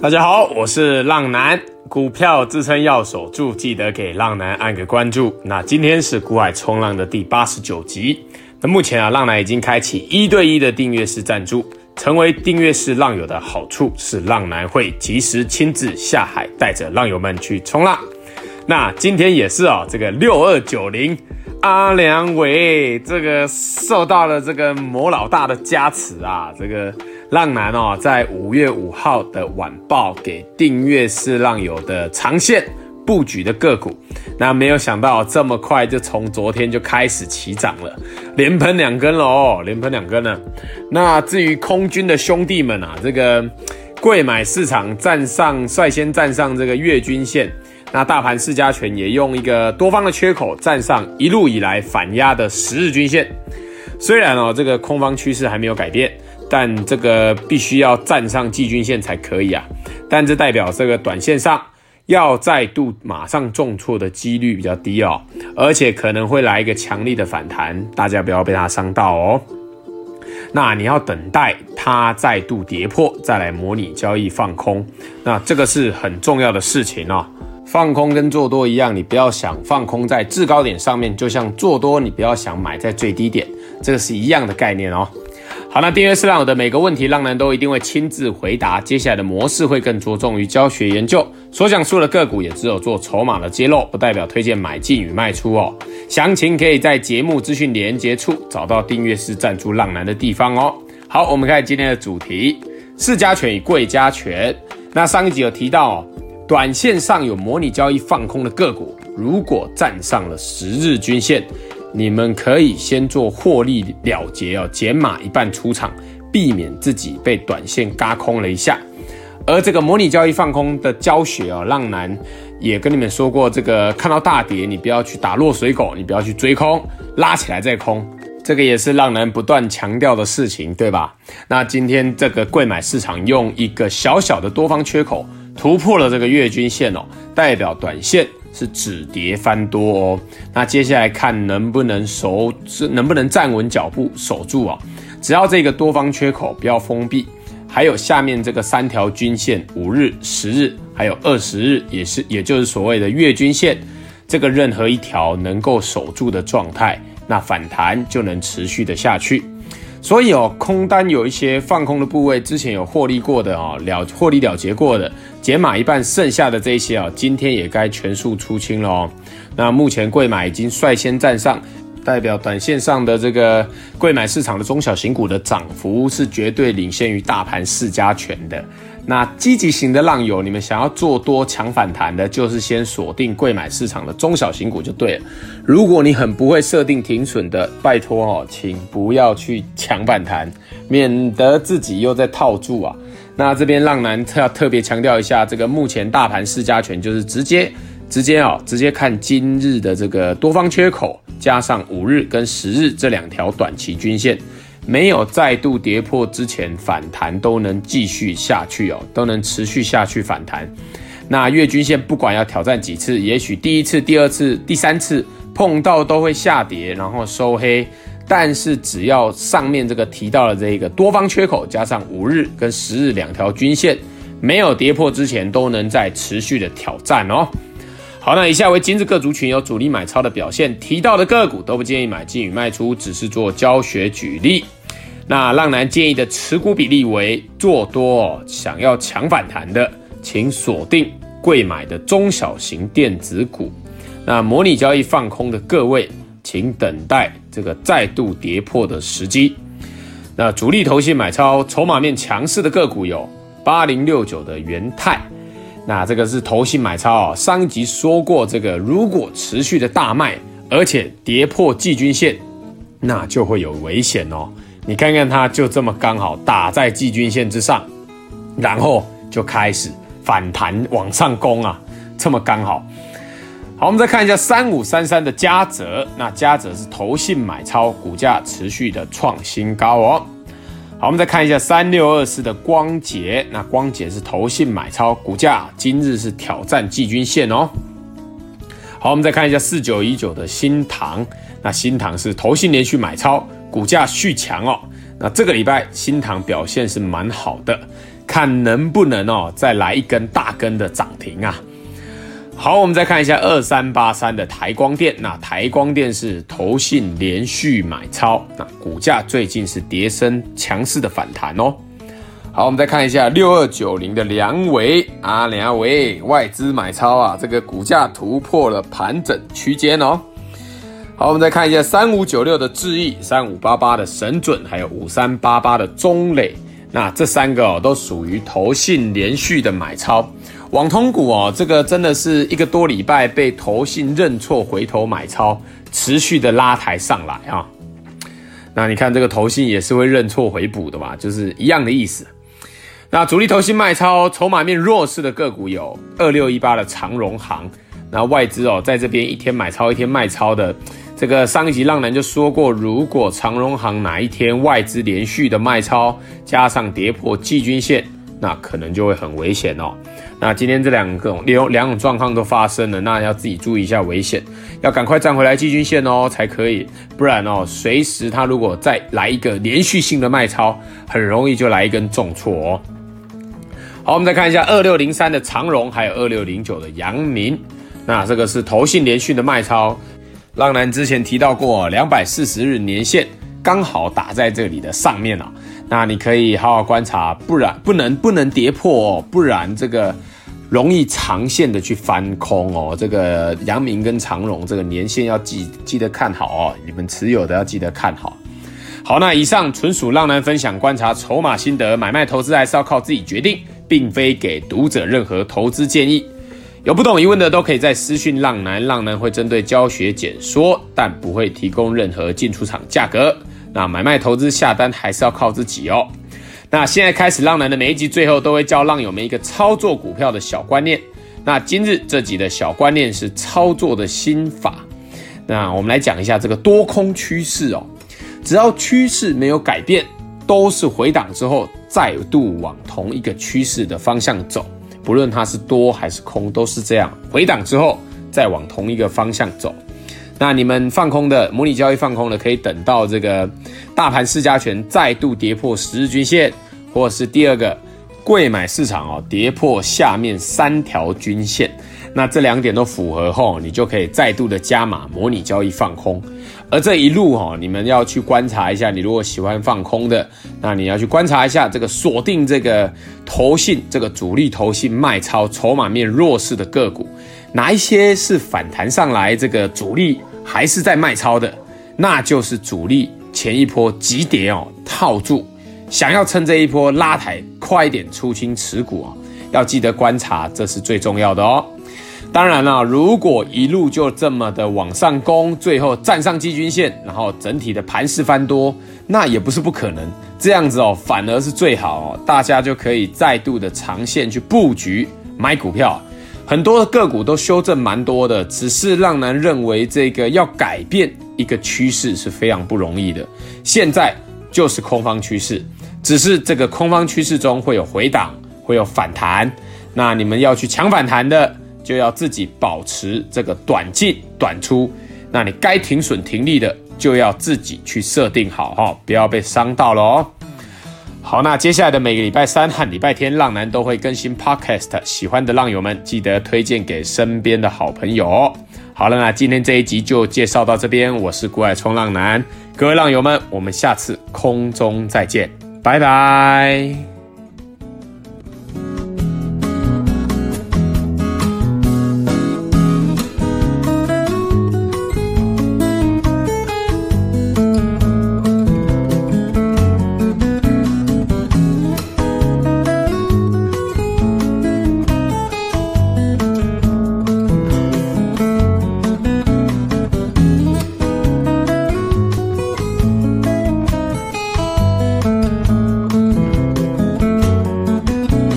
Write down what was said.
大家好，我是浪男，股票支撑要守住，记得给浪男按个关注。那今天是股海冲浪的第89集。那目前啊，浪男已经开启1对1的订阅式赞助，成为订阅式浪友的好处是，浪男会及时亲自下海，带着浪友们去冲浪。那今天也是啊，这个6290阿良伟这个受到了这个魔老大的加持啊，这个浪男哦，在5月5号的晚报给订阅式浪友的长线布局的个股，那没有想到这么快就从昨天就开始起涨了，连喷2根了哦，连喷2根了。那至于空军的兄弟们啊，这个贵买市场率先站上这个月均线。那大盘市加权也用一个多方的缺口站上一路以来反压的10日均线。虽然这个空方趋势还没有改变，但这个必须要站上季均线才可以啊。但这代表这个短线上要再度马上重挫的几率比较低哦，而且可能会来一个强力的反弹，大家不要被它伤到哦。那你要等待它再度跌破，再来模拟交易放空。那这个是很重要的事情哦。放空跟做多一样，你不要想放空在制高点上面，就像做多你不要想买在最低点，这个是一样的概念哦。好，那订阅式浪友的每个问题，浪男都一定会亲自回答，接下来的模式会更着重于教学研究，所讲述的个股也只有做筹码的揭露，不代表推荐买进与卖出哦。详情可以在节目资讯连结处找到订阅式赞助浪男的地方哦。好，我们看今天的主题，市加权与柜加权。那上一集有提到短线上有模拟交易放空的个股，如果站上了10日均线，你们可以先做获利了结哦，减码一半出场，避免自己被短线嘎空了一下。而这个模拟交易放空的教学哦，浪男也跟你们说过，这个看到大跌，你不要去打落水狗，你不要去追空，拉起来再空。这个也是浪男不断强调的事情，对吧？那今天这个柜买市场用一个小小的多方缺口突破了这个月均线哦，代表短线是止跌翻多哦。那接下来看能不能站稳脚步守住哦。只要这个多方缺口不要封闭，还有下面这个3条均线5日、10日还有20日，也就是所谓的月均线，这个任何一条能够守住的状态，那反弹就能持续的下去。所以空单有一些放空的部位，之前有获利了结过的，减码一半剩下的这一些今天也该全数出清了哦。那目前柜买已经率先站上，代表短线上的这个柜买市场的中小型股的涨幅是绝对领先于大盘市加权的。那积极型的浪友，你们想要做多强反弹的，就是先锁定柜买市场的中小型股就对了。如果你很不会设定停损的，拜托请不要去强反弹，免得自己又在套住啊。那这边浪男要特别强调一下，这个目前大盘市加权就是直接看今日的这个多方缺口，加上5日跟10日这2条短期均线。没有再度跌破之前，反弹都能继续下去哦，都能持续下去反弹。那月均线不管要挑战几次，也许第一次、第二次、第三次碰到都会下跌，然后收黑。但是只要上面这个提到的这个多方缺口，加上5日跟10日2条均线，没有跌破之前都能再持续的挑战哦。好，那以下为今日各族群有主力买超的表现，提到的个股都不建议买进与卖出，只是做教学举例。那浪男建议的持股比例为做多想要强反弹的，请锁定柜买的中小型电子股。那模拟交易放空的各位，请等待这个再度跌破的时机。那主力投信买超筹码面强势的个股有8069的元泰，那这个是投信买超上一集说过，这个如果持续的大卖，而且跌破季均线，那就会有危险哦。你看看它就这么刚好打在季均线之上，然后就开始反弹往上攻啊，这么刚好。好，我们再看一下3533的嘉泽，那嘉泽是投信买超，股价持续的创新高哦。好，我们再看一下3624的光捷，那光捷是投信买超，股价今日是挑战季均线哦。好，我们再看一下4919的新唐，那新唐是投信连续买超，股价续强哦。那这个礼拜新唐表现是蛮好的，看能不能再来一根大根的涨停啊。好，我们再看一下2383的台光电。那台光电是投信连续买超，那股价最近是跌升强势的反弹哦。好，我们再看一下6290的梁伟，外资买超啊，这个股价突破了盘整区间哦。好，我们再看一下3596的智易、3588的神准，还有5388的中磊。那这三个都属于投信连续的买超。网通股这个真的是一个多礼拜被投信认错回头买超，持续的拉抬上来啊。那你看这个投信也是会认错回补的嘛，就是一样的意思。那主力投信卖超，筹码面弱势的个股有2618的长荣行。那外资在这边一天买超一天卖超的，这个上一集浪男就说过，如果长荣行哪一天外资连续的卖超，加上跌破季均线，那可能就会很危险哦。那今天这两种状况都发生了，那要自己注意一下危险，要赶快站回来季均线才可以，不然随时它如果再来一个连续性的卖超，很容易就来一根重挫哦。好，我们再看一下2603的长荣，还有2609的阳明。那这个是投信连续的卖超，浪男之前提到过240日年线刚好打在这里的上面啊。那你可以好好观察，不然不能跌破不然这个容易长线的去翻空这个阳明跟长荣这个年线要记得看好你们持有的要记得看好。好，那以上纯属浪男分享观察筹码心得，买卖投资还是要靠自己决定，并非给读者任何投资建议。有不懂疑问的都可以在私讯浪男，浪男会针对教学解说，但不会提供任何进出场价格。那买卖投资下单还是要靠自己哦。那现在开始，浪男的每一集最后都会教浪友们一个操作股票的小观念。那今日这集的小观念是操作的心法。那我们来讲一下这个多空趋势只要趋势没有改变，都是回档之后再度往同一个趋势的方向走，不论它是多还是空都是这样，回档之后再往同一个方向走。那你们放空的，模拟交易放空的，可以等到这个大盘市加权再度跌破10日均线，或者是第二个贵买市场跌破下面3条均线，那这2点都符合后，你就可以再度的加码模拟交易放空。而这一路你们要去观察一下，你如果喜欢放空的，那你要去观察一下这个锁定这个投信，这个主力投信卖超筹码面弱势的个股，哪一些是反弹上来这个主力还是在卖超的，那就是主力前一波急跌套住，想要趁这一波拉抬快一点出清持股要记得观察，这是最重要的当然啦，如果一路就这么的往上攻，最后站上季均线，然后整体的盘势翻多，那也不是不可能，这样子反而是最好大家就可以再度的长线去布局买股票。很多的个股都修正蛮多的，只是浪男认为这个要改变一个趋势是非常不容易的。现在就是空方趋势，只是这个空方趋势中会有回档，会有反弹，那你们要去抢反弹的，就要自己保持这个短进短出，那你该停损停利的就要自己去设定好不要被伤到了好，那接下来的每个礼拜三和礼拜天，浪男都会更新 podcast， 喜欢的浪友们记得推荐给身边的好朋友。好了，那今天这一集就介绍到这边，我是股海冲浪男，各位浪友们，我们下次空中再见，拜拜。